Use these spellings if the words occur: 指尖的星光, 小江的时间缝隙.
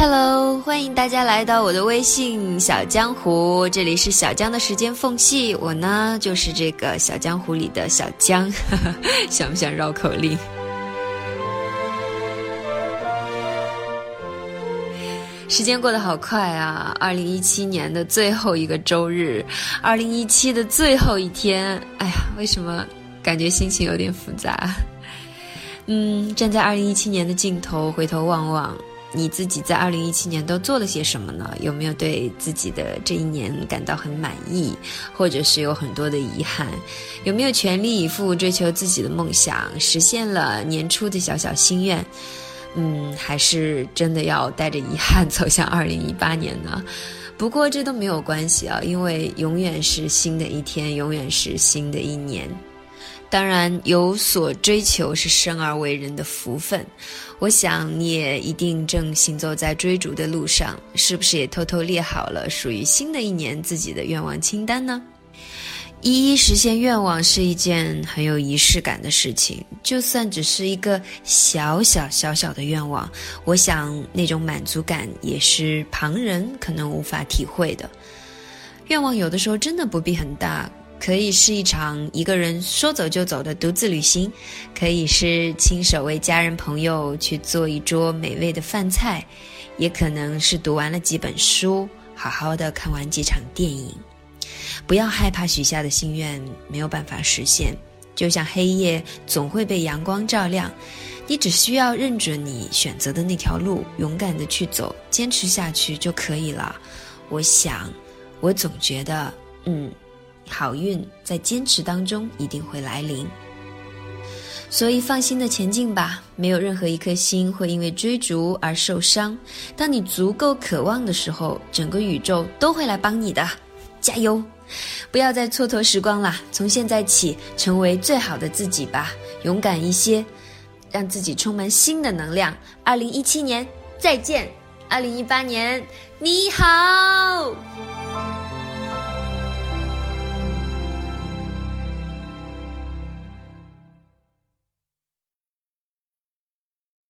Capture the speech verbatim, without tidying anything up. Hello， 欢迎大家来到我的微信小江湖，这里是小江的时间缝隙，我呢就是这个小江湖里的小江，想不想绕口令？时间过得好快啊，二零一七年的最后一个周日，二零一七的最后一天，哎呀，为什么感觉心情有点复杂？嗯，站在二零一七年的尽头，回头望望。你自己在二零一七年都做了些什么呢？有没有对自己的这一年感到很满意，或者是有很多的遗憾？有没有全力以赴追求自己的梦想，实现了年初的小小心愿？嗯，还是真的要带着遗憾走向二零一八年呢？不过这都没有关系啊，因为永远是新的一天，永远是新的一年。当然，有所追求是生而为人的福分。我想你也一定正行走在追逐的路上，是不是也偷偷列好了属于新的一年自己的愿望清单呢？一一实现愿望是一件很有仪式感的事情，就算只是一个小小小小的愿望，我想那种满足感也是旁人可能无法体会的。愿望有的时候真的不必很大，可以是一场一个人说走就走的独自旅行，可以是亲手为家人朋友去做一桌美味的饭菜，也可能是读完了几本书，好好的看完几场电影。不要害怕许下的心愿没有办法实现，就像黑夜总会被阳光照亮，你只需要认准你选择的那条路，勇敢的去走，坚持下去就可以了。我想，我总觉得，嗯。好运在坚持当中一定会来临，所以放心的前进吧，没有任何一颗心会因为追逐而受伤。当你足够渴望的时候，整个宇宙都会来帮你的，加油！不要再蹉跎时光啦，从现在起成为最好的自己吧，勇敢一些，让自己充满新的能量。二零一七年再见，二零一八年你好。